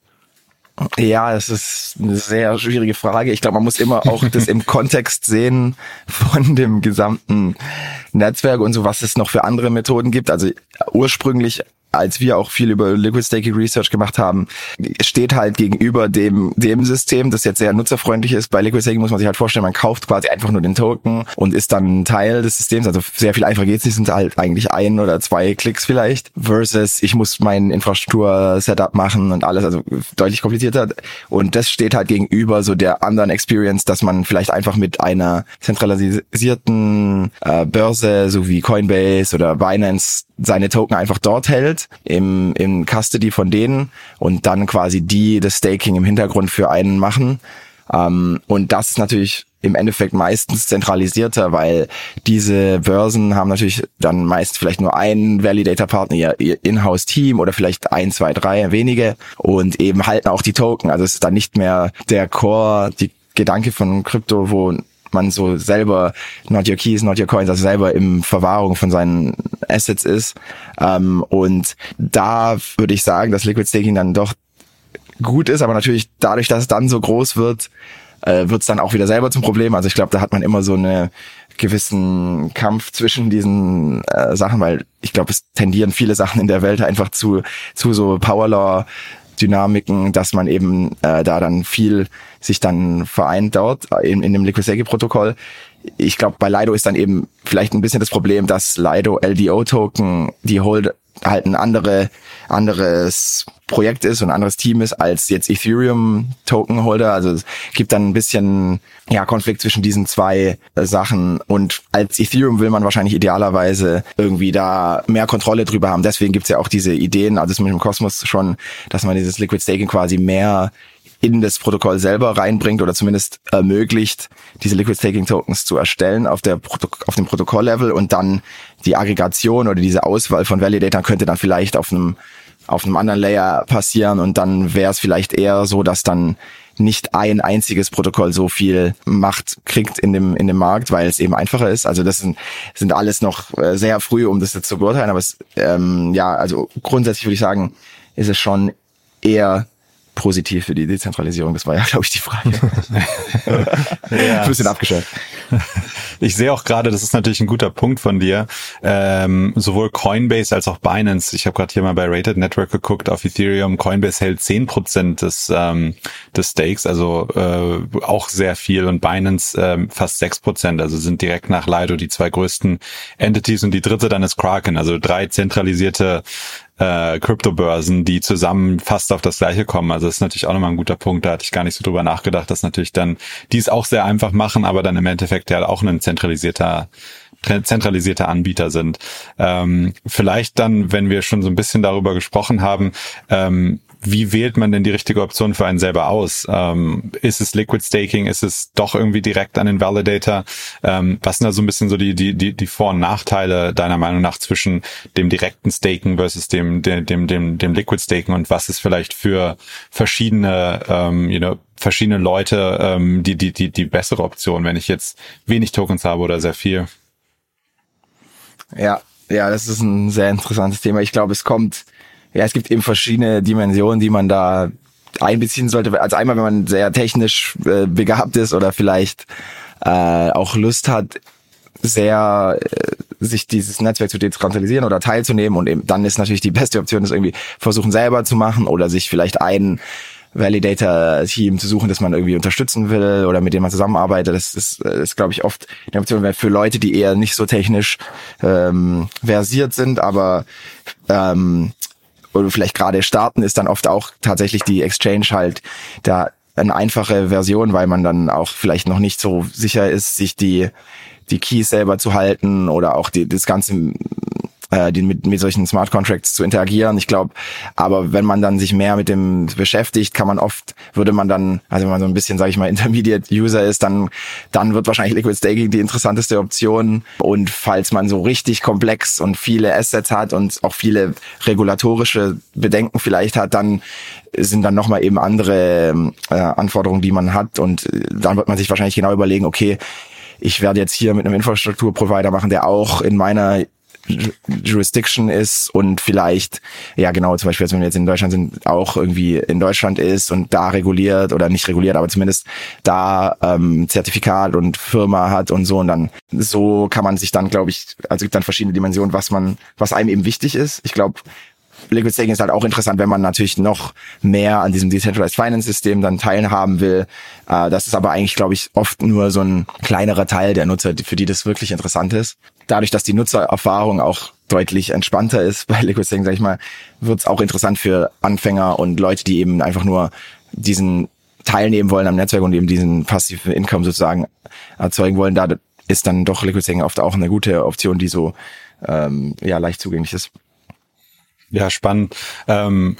Ja, das ist eine sehr schwierige Frage. Ich glaube, man muss immer auch das im Kontext sehen von dem gesamten Netzwerk und so, was es noch für andere Methoden gibt. Also ursprünglich, als wir auch viel über Liquid Staking Research gemacht haben, steht halt gegenüber dem System, das jetzt sehr nutzerfreundlich ist. Bei Liquid Staking muss man sich halt vorstellen, man kauft quasi einfach nur den Token und ist dann Teil des Systems. Also sehr viel einfacher geht's nicht, sind halt eigentlich 1 oder 2 Klicks vielleicht versus ich muss mein Infrastruktur-Setup machen und alles, also deutlich komplizierter. Und das steht halt gegenüber so der anderen Experience, dass man vielleicht einfach mit einer zentralisierten Börse, so wie Coinbase oder Binance, seine Token einfach dort hält, im Custody von denen und dann quasi das Staking im Hintergrund für einen machen. Und das ist natürlich im Endeffekt meistens zentralisierter, weil diese Börsen haben natürlich dann meist vielleicht nur einen Validator-Partner, ihr Inhouse-Team oder vielleicht 1, 2, 3 wenige und eben halten auch die Token. Also es ist dann nicht mehr der Core, die Gedanke von Krypto, wo man so selber not your keys, not your coins, also selber im Verwahrung von seinen Assets ist. Und da würde ich sagen, dass Liquid Staking dann doch gut ist, aber natürlich dadurch, dass es dann so groß wird, wird's dann auch wieder selber zum Problem. Also ich glaube, da hat man immer so eine gewissen Kampf zwischen diesen Sachen, weil ich glaube, es tendieren viele Sachen in der Welt einfach zu so Power-Law-Dynamiken, dass man eben da dann viel sich dann vereint dort in dem Liquid-Stake-Protokoll. Ich glaube, bei Lido ist dann eben vielleicht ein bisschen das Problem, dass Lido LDO-Token, die Hold halt ein anderes Projekt ist und ein anderes Team ist als jetzt Ethereum-Token-Holder. Also es gibt dann ein bisschen Konflikt zwischen diesen zwei Sachen. Und als Ethereum will man wahrscheinlich idealerweise irgendwie da mehr Kontrolle drüber haben. Deswegen gibt's ja auch diese Ideen, also das mit dem Cosmos schon, dass man dieses Liquid Staking quasi mehr in das Protokoll selber reinbringt oder zumindest ermöglicht, diese Liquid-Staking-Tokens zu erstellen auf dem Protokoll-Level, und dann die Aggregation oder diese Auswahl von Validatoren könnte dann vielleicht auf einem anderen Layer passieren, und dann wäre es vielleicht eher so, dass dann nicht ein einziges Protokoll so viel Macht kriegt in dem Markt, weil es eben einfacher ist. Also das sind alles noch sehr früh, um das jetzt zu beurteilen, aber es, also grundsätzlich würde ich sagen, ist es schon eher positiv für die Dezentralisierung. Das war ja, glaube ich, die Frage. Ja. Ein bisschen abgeschaltet. Ich sehe auch gerade, das ist natürlich ein guter Punkt von dir, sowohl Coinbase als auch Binance. Ich habe gerade hier mal bei Rated Network geguckt auf Ethereum. Coinbase hält 10% des Stakes, also auch sehr viel, und Binance fast 6%. Also sind direkt nach Lido die zwei größten Entities, und die dritte dann ist Kraken. Also 3 zentralisierte Kryptobörsen, die zusammen fast auf das Gleiche kommen. Also das ist natürlich auch nochmal ein guter Punkt, da hatte ich gar nicht so drüber nachgedacht, dass natürlich dann die es auch sehr einfach machen, aber dann im Endeffekt ja auch ein zentralisierter Anbieter sind. Vielleicht dann, wenn wir schon so ein bisschen darüber gesprochen haben, wie wählt man denn die richtige Option für einen selber aus? Ist es Liquid Staking? Ist es doch irgendwie direkt an den Validator? Was sind da so ein bisschen so die Vor- und Nachteile deiner Meinung nach zwischen dem direkten Staken versus dem Liquid Staken, und was ist vielleicht für verschiedene Leute die bessere Option, wenn ich jetzt wenig Tokens habe oder sehr viel? Ja, das ist ein sehr interessantes Thema. Ich glaube, es gibt eben verschiedene Dimensionen, die man da einbeziehen sollte. Also einmal, wenn man sehr technisch begabt ist oder vielleicht auch Lust hat, sehr sich dieses Netzwerk zu dezentralisieren oder teilzunehmen, und eben dann ist natürlich die beste Option, das irgendwie versuchen selber zu machen oder sich vielleicht ein Validator-Team zu suchen, das man irgendwie unterstützen will oder mit dem man zusammenarbeitet. Das ist glaube ich, oft eine Option für Leute, die eher nicht so technisch versiert sind, aber oder vielleicht gerade starten, ist dann oft auch tatsächlich die Exchange halt da eine einfache Version, weil man dann auch vielleicht noch nicht so sicher ist, sich die Keys selber zu halten oder auch das Ganze mit solchen Smart Contracts zu interagieren. Ich glaube, aber wenn man dann sich mehr mit dem beschäftigt, wenn man so ein bisschen, sage ich mal, Intermediate User ist, dann wird wahrscheinlich Liquid Staking die interessanteste Option. Und falls man so richtig komplex und viele Assets hat und auch viele regulatorische Bedenken vielleicht hat, dann sind dann nochmal eben andere Anforderungen, die man hat. Und dann wird man sich wahrscheinlich genau überlegen, okay, ich werde jetzt hier mit einem Infrastrukturprovider machen, der auch in meiner Jurisdiction ist und vielleicht, zum Beispiel, als wenn wir jetzt in Deutschland sind, auch irgendwie in Deutschland ist und da reguliert oder nicht reguliert, aber zumindest da Zertifikat und Firma hat und so, und dann so kann man sich dann, glaube ich, also gibt dann verschiedene Dimensionen, was einem eben wichtig ist. Ich glaube, Liquid Staking ist halt auch interessant, wenn man natürlich noch mehr an diesem Decentralized Finance System dann teilhaben will. Das ist aber eigentlich, glaube ich, oft nur so ein kleinerer Teil der Nutzer, für die das wirklich interessant ist. Dadurch, dass die Nutzererfahrung auch deutlich entspannter ist bei Liquid Staking, sage ich mal, wird es auch interessant für Anfänger und Leute, die eben einfach nur diesen teilnehmen wollen am Netzwerk und eben diesen passiven Income sozusagen erzeugen wollen. Da ist dann doch Liquid Staking oft auch eine gute Option, die so leicht zugänglich ist. Ja, spannend.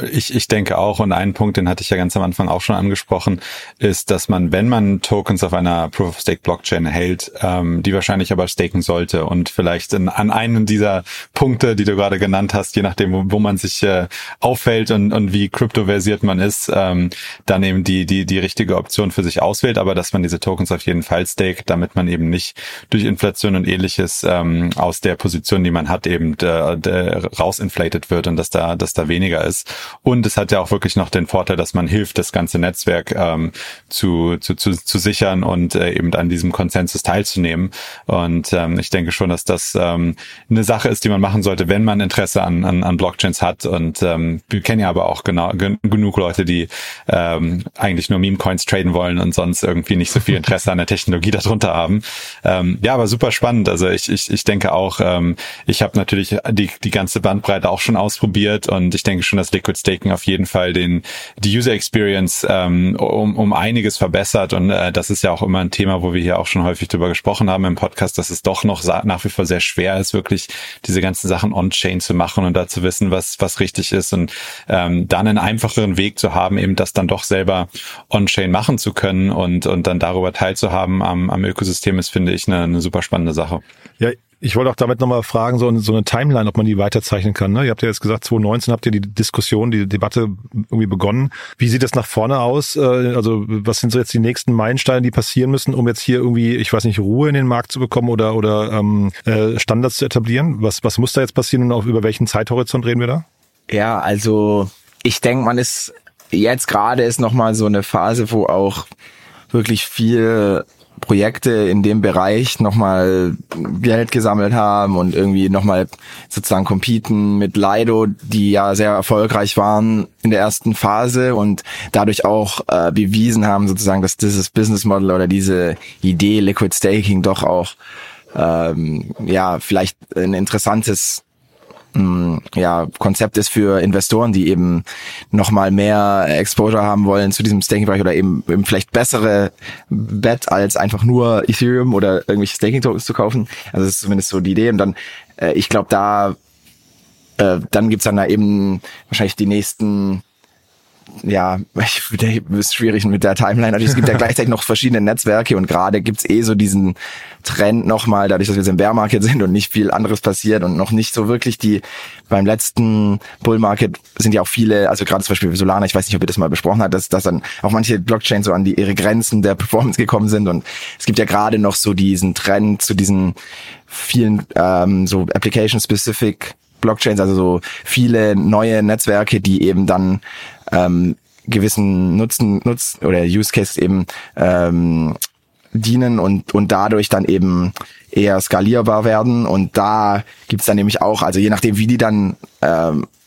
Ich denke auch, und einen Punkt, den hatte ich ja ganz am Anfang auch schon angesprochen, ist, dass man, wenn man Tokens auf einer Proof-of-Stake-Blockchain hält, die wahrscheinlich aber staken sollte und vielleicht an einem dieser Punkte, die du gerade genannt hast, je nachdem, wo man sich auffällt und wie kryptoversiert man ist, dann eben die richtige Option für sich auswählt, aber dass man diese Tokens auf jeden Fall staked, damit man eben nicht durch Inflation und Ähnliches aus der Position, die man hat, eben rausinflated wird und dass da weniger ist. Und es hat ja auch wirklich noch den Vorteil, dass man hilft, das ganze Netzwerk zu sichern und eben an diesem Konsensus teilzunehmen. Und ich denke schon, dass das eine Sache ist, die man machen sollte, wenn man Interesse an Blockchains hat. Und wir kennen ja aber auch genug Leute, die eigentlich nur Meme-Coins traden wollen und sonst irgendwie nicht so viel Interesse an der Technologie darunter haben. Ja, aber super spannend. Also ich denke auch, ich habe natürlich die ganze Bandbreite auch schon ausprobiert und ich denke schon, dass Liquid Staking auf jeden Fall die User Experience um einiges verbessert und das ist ja auch immer ein Thema, wo wir hier auch schon häufig drüber gesprochen haben im Podcast, dass es doch noch nach wie vor sehr schwer ist, wirklich diese ganzen Sachen on-chain zu machen und da zu wissen, was richtig ist und dann einen einfacheren Weg zu haben, eben das dann doch selber on-chain machen zu können und dann darüber teilzuhaben am Ökosystem ist, finde ich, eine super spannende Sache. Ja, ich wollte auch damit nochmal fragen, so eine Timeline, ob man die weiterzeichnen kann. Ne? Ihr habt ja jetzt gesagt, 2019 habt ihr die Debatte irgendwie begonnen. Wie sieht das nach vorne aus? Also was sind so jetzt die nächsten Meilensteine, die passieren müssen, um jetzt hier irgendwie, ich weiß nicht, Ruhe in den Markt zu bekommen oder Standards zu etablieren? Was muss da jetzt passieren und über welchen Zeithorizont reden wir da? Ja, also ich denke, man ist jetzt gerade ist nochmal so eine Phase, wo auch wirklich viel Projekte in dem Bereich nochmal Geld gesammelt haben und irgendwie nochmal sozusagen competen mit Lido, die ja sehr erfolgreich waren in der ersten Phase und dadurch auch bewiesen haben sozusagen, dass dieses Business Model oder diese Idee Liquid Staking doch auch vielleicht ein interessantes Konzept ist für Investoren, die eben nochmal mehr Exposure haben wollen zu diesem Staking-Bereich oder eben vielleicht bessere Bet als einfach nur Ethereum oder irgendwelche Staking-Tokens zu kaufen. Also das ist zumindest so die Idee. Und dann, ich glaube, dann gibt's dann da eben wahrscheinlich die nächsten, ja, ist schwierig mit der Timeline. Also es gibt ja gleichzeitig noch verschiedene Netzwerke und gerade gibt's so diesen Trend nochmal, dadurch, dass wir jetzt im Bear Market sind und nicht viel anderes passiert und noch nicht so wirklich beim letzten Bull Market sind ja auch viele, also gerade zum Beispiel Solana, ich weiß nicht, ob ihr das mal besprochen habt, dass dann auch manche Blockchains so an ihre Grenzen der Performance gekommen sind und es gibt ja gerade noch so diesen Trend zu diesen vielen so Application-Specific Blockchains, also so viele neue Netzwerke, die eben dann gewissen Nutzen oder Use Cases eben dienen und dadurch dann eben eher skalierbar werden. Und da gibt's dann nämlich auch, also je nachdem, wie die dann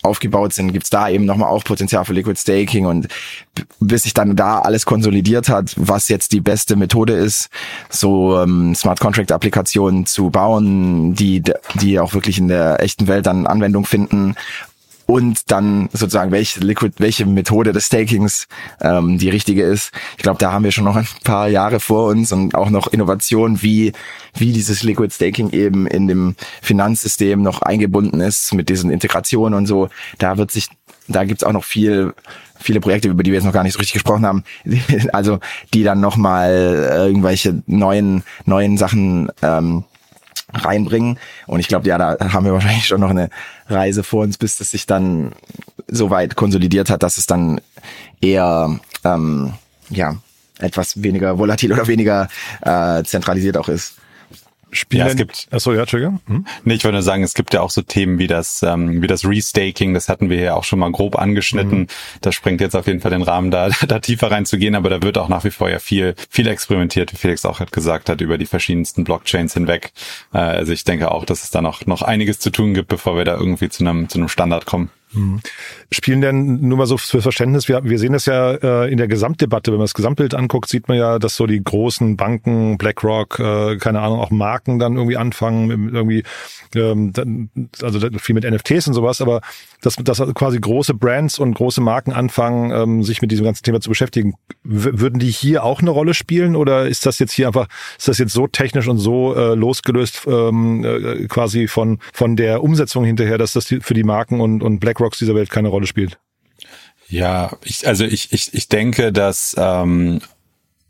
aufgebaut sind, gibt's da eben nochmal auch Potenzial für Liquid Staking. Und bis sich dann da alles konsolidiert hat, was jetzt die beste Methode ist, so Smart Contract Applikationen zu bauen, die auch wirklich in der echten Welt dann Anwendung finden. Und dann sozusagen, welche Methode des Stakings die richtige ist. Ich glaube, da haben wir schon noch ein paar Jahre vor uns und auch noch Innovationen, wie dieses Liquid Staking eben in dem Finanzsystem noch eingebunden ist mit diesen Integrationen und so. Da gibt's auch noch viele Projekte, über die wir jetzt noch gar nicht so richtig gesprochen haben, also die dann nochmal irgendwelche neuen Sachen reinbringen. Und ich glaube, ja, da haben wir wahrscheinlich schon noch eine Reise vor uns, bis das sich dann so weit konsolidiert hat, dass es dann eher etwas weniger volatil oder weniger zentralisiert auch ist. Spielen. Ja, es gibt. Achso, ja, Entschuldigung. Nee, ich würde nur sagen, es gibt ja auch so Themen wie das Restaking, das hatten wir ja auch schon mal grob angeschnitten. Mhm. Das sprengt jetzt auf jeden Fall den Rahmen, da tiefer reinzugehen, aber da wird auch nach wie vor ja viel experimentiert, wie Felix auch gesagt hat, über die verschiedensten Blockchains hinweg. Also ich denke auch, dass es da noch einiges zu tun gibt, bevor wir da irgendwie zu einem Standard kommen. Spielen denn, nur mal so fürs Verständnis, wir sehen das ja in der Gesamtdebatte, wenn man das Gesamtbild anguckt, sieht man ja, dass so die großen Banken, BlackRock, keine Ahnung, auch Marken dann irgendwie anfangen, irgendwie also viel mit NFTs und sowas, aber dass quasi große Brands und große Marken anfangen, sich mit diesem ganzen Thema zu beschäftigen. Würden die hier auch eine Rolle spielen oder ist das jetzt hier einfach, ist das jetzt so technisch und so losgelöst quasi von der Umsetzung hinterher, dass das für die Marken und BlackRock dieser Welt keine Rolle spielt? Ja, ich denke, dass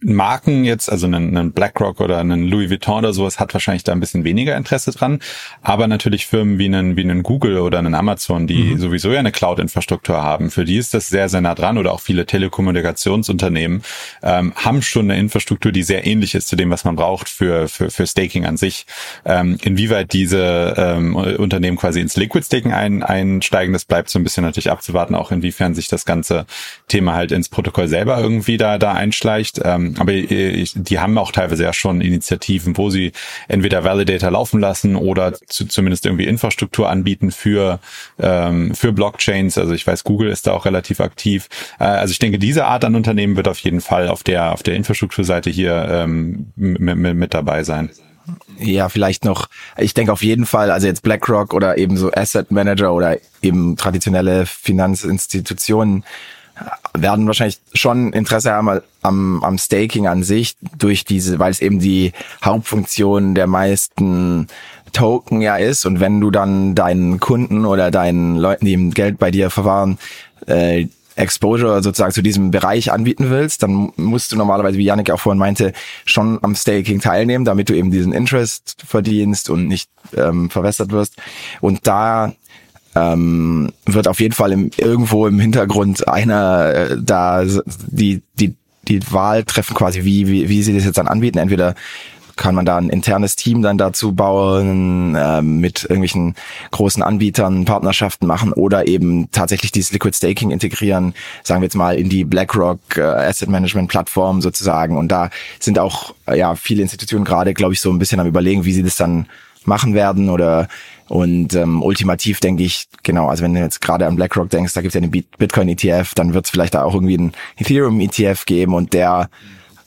Marken jetzt, also einen BlackRock oder einen Louis Vuitton oder sowas, hat wahrscheinlich da ein bisschen weniger Interesse dran. Aber natürlich Firmen wie einen Google oder einen Amazon, die sowieso ja eine Cloud-Infrastruktur haben, für die ist das sehr, sehr nah dran. Oder auch viele Telekommunikationsunternehmen haben schon eine Infrastruktur, die sehr ähnlich ist zu dem, was man braucht für Staking an sich. Inwieweit diese Unternehmen quasi ins Liquid-Staking einsteigen, das bleibt so ein bisschen natürlich abzuwarten, auch inwiefern sich das ganze Thema halt ins Protokoll selber irgendwie da einschleicht. Aber die haben auch teilweise ja schon Initiativen, wo sie entweder Validator laufen lassen oder zumindest irgendwie Infrastruktur anbieten für Blockchains. Also ich weiß, Google ist da auch relativ aktiv. Also ich denke, diese Art an Unternehmen wird auf jeden Fall auf der Infrastrukturseite hier mit dabei sein. Ja, vielleicht noch, ich denke auf jeden Fall, also jetzt BlackRock oder eben so Asset Manager oder eben traditionelle Finanzinstitutionen werden wahrscheinlich schon Interesse haben am Staking an sich, weil es eben die Hauptfunktion der meisten Token ja ist. Und wenn du dann deinen Kunden oder deinen Leuten, die eben Geld bei dir verwahren, Exposure sozusagen zu diesem Bereich anbieten willst, dann musst du normalerweise, wie Yannick auch vorhin meinte, schon am Staking teilnehmen, damit du eben diesen Interest verdienst und nicht verwässert wirst. Und da wird auf jeden Fall irgendwo im Hintergrund einer da die Wahl treffen, quasi wie sie das jetzt dann anbieten. Entweder kann man da ein internes Team dann dazu bauen, mit irgendwelchen großen Anbietern Partnerschaften machen oder eben tatsächlich dieses Liquid Staking integrieren, sagen wir jetzt mal in die BlackRock Asset Management Plattform sozusagen. Und da sind auch ja viele Institutionen gerade, glaube ich, so ein bisschen am Überlegen, wie sie das dann machen werden und ultimativ denke ich, genau, also wenn du jetzt gerade an BlackRock denkst, da gibt es ja den Bitcoin-ETF, dann wird es vielleicht da auch irgendwie einen Ethereum-ETF geben und der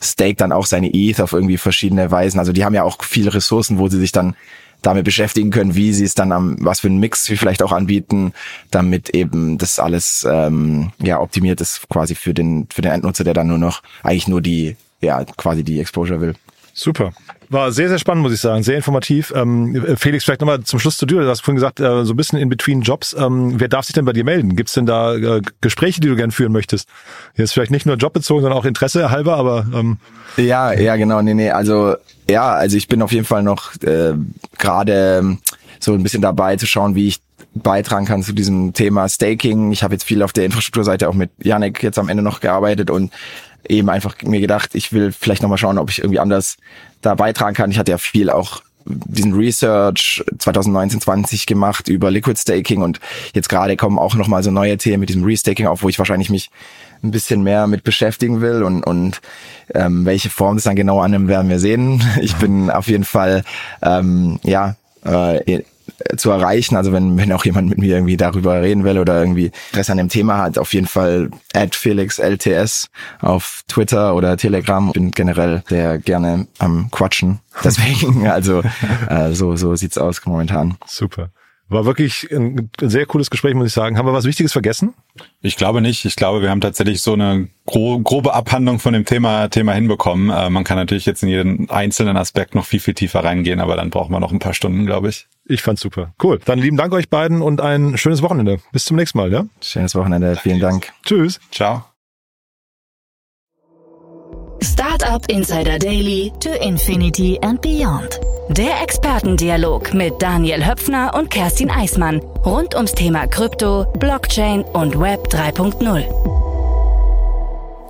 staked dann auch seine ETH auf irgendwie verschiedene Weisen. Also die haben ja auch viele Ressourcen, wo sie sich dann damit beschäftigen können, wie sie es dann was für einen Mix sie vielleicht auch anbieten, damit eben das alles optimiert ist quasi für den Endnutzer, der dann nur die Exposure will. Super. War sehr, sehr spannend, muss ich sagen. Sehr informativ. Felix, vielleicht nochmal zum Schluss zu dir. Du hast vorhin gesagt, so ein bisschen in between Jobs. Wer darf sich denn bei dir melden? Gibt's denn da Gespräche, die du gern führen möchtest? Jetzt vielleicht nicht nur jobbezogen, sondern auch Interesse halber, aber... Ja, genau. Nee. Also ich bin auf jeden Fall noch gerade so ein bisschen dabei zu schauen, wie ich beitragen kann zu diesem Thema Staking. Ich habe jetzt viel auf der Infrastrukturseite auch mit Yannick jetzt am Ende noch gearbeitet und eben einfach mir gedacht, ich will vielleicht nochmal schauen, ob ich irgendwie anders da beitragen kann. Ich hatte ja viel auch diesen Research 2019-20 gemacht über Liquid Staking und jetzt gerade kommen auch nochmal so neue Themen mit diesem Restaking auf, wo ich wahrscheinlich mich ein bisschen mehr mit beschäftigen will und welche Form das dann genau annimmt, werden wir sehen. Ich bin auf jeden Fall zu erreichen, also wenn auch jemand mit mir irgendwie darüber reden will oder irgendwie Interesse an dem Thema hat, auf jeden Fall @FelixLTS auf Twitter oder Telegram. Ich bin generell sehr gerne am Quatschen. Deswegen, so sieht's aus momentan. Super. War wirklich ein sehr cooles Gespräch, muss ich sagen. Haben wir was Wichtiges vergessen? Ich glaube nicht. Ich glaube, wir haben tatsächlich so eine grobe Abhandlung von dem Thema hinbekommen. Man kann natürlich jetzt in jeden einzelnen Aspekt noch viel, viel tiefer reingehen, aber dann brauchen wir noch ein paar Stunden, glaube ich. Ich fand's super. Cool. Dann lieben Dank euch beiden und ein schönes Wochenende. Bis zum nächsten Mal, ja? Schönes Wochenende. Vielen Dank. Tschüss. Ciao. Startup Insider Daily to Infinity and Beyond. Der Expertendialog mit Daniel Höpfner und Kerstin Eismann rund ums Thema Krypto, Blockchain und Web 3.0.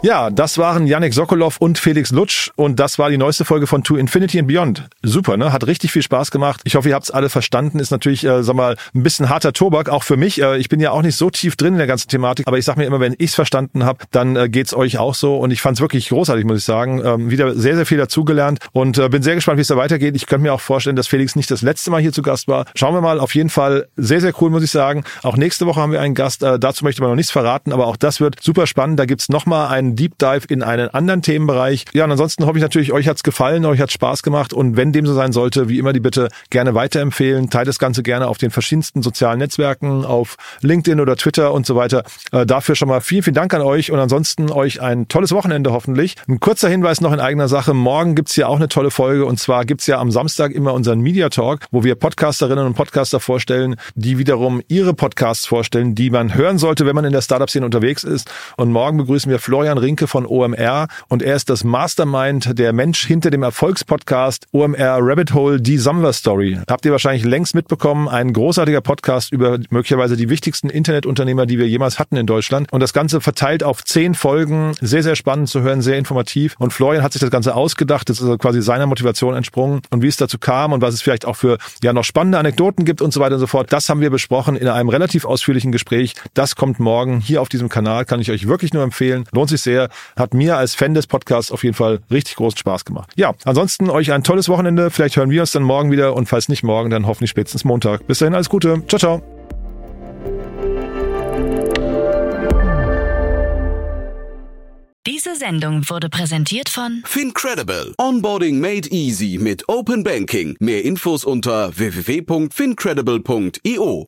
Ja, das waren Yannick Sokolov und Felix Lutsch und das war die neueste Folge von To Infinity and Beyond. Super, ne? Hat richtig viel Spaß gemacht. Ich hoffe, ihr habt's alle verstanden. Ist natürlich, ein bisschen harter Tobak, auch für mich. Ich bin ja auch nicht so tief drin in der ganzen Thematik, aber ich sag mir immer, wenn ich's verstanden habe, dann geht's euch auch so und ich fand's wirklich großartig, muss ich sagen. Wieder sehr, sehr viel dazugelernt und bin sehr gespannt, wie es da weitergeht. Ich könnte mir auch vorstellen, dass Felix nicht das letzte Mal hier zu Gast war. Schauen wir mal, auf jeden Fall sehr, sehr cool, muss ich sagen. Auch nächste Woche haben wir einen Gast. Dazu möchte man noch nichts verraten, aber auch das wird super spannend. Da gibt's nochmal einen Deep Dive in einen anderen Themenbereich. Ja, und ansonsten hoffe ich natürlich, euch hat's gefallen, euch hat's Spaß gemacht und wenn dem so sein sollte, wie immer die Bitte gerne weiterempfehlen, teilt das Ganze gerne auf den verschiedensten sozialen Netzwerken, auf LinkedIn oder Twitter und so weiter. Dafür schon mal vielen, vielen Dank an euch und ansonsten euch ein tolles Wochenende hoffentlich. Ein kurzer Hinweis noch in eigener Sache, morgen gibt's hier auch eine tolle Folge und zwar gibt's ja am Samstag immer unseren Media Talk, wo wir Podcasterinnen und Podcaster vorstellen, die wiederum ihre Podcasts vorstellen, die man hören sollte, wenn man in der Startup-Szene unterwegs ist und morgen begrüßen wir Florian Rinke von OMR und er ist das Mastermind, der Mensch hinter dem Erfolgspodcast OMR Rabbit Hole, die Summer Story. Habt ihr wahrscheinlich längst mitbekommen, ein großartiger Podcast über möglicherweise die wichtigsten Internetunternehmer, die wir jemals hatten in Deutschland. Und das Ganze verteilt auf 10 Folgen, sehr, sehr spannend zu hören, sehr informativ. Und Florian hat sich das Ganze ausgedacht, das ist also quasi seiner Motivation entsprungen und wie es dazu kam und was es vielleicht auch für noch spannende Anekdoten gibt und so weiter und so fort. Das haben wir besprochen in einem relativ ausführlichen Gespräch. Das kommt morgen hier auf diesem Kanal, kann ich euch wirklich nur empfehlen. Lohnt sich sehr, hat mir als Fan des Podcasts auf jeden Fall richtig großen Spaß gemacht. Ja, ansonsten euch ein tolles Wochenende. Vielleicht hören wir uns dann morgen wieder und falls nicht morgen, dann hoffentlich spätestens Montag. Bis dahin, alles Gute. Ciao, ciao. Diese Sendung wurde präsentiert von Fincredible. Onboarding made easy mit Open Banking. Mehr Infos unter www.fincredible.io.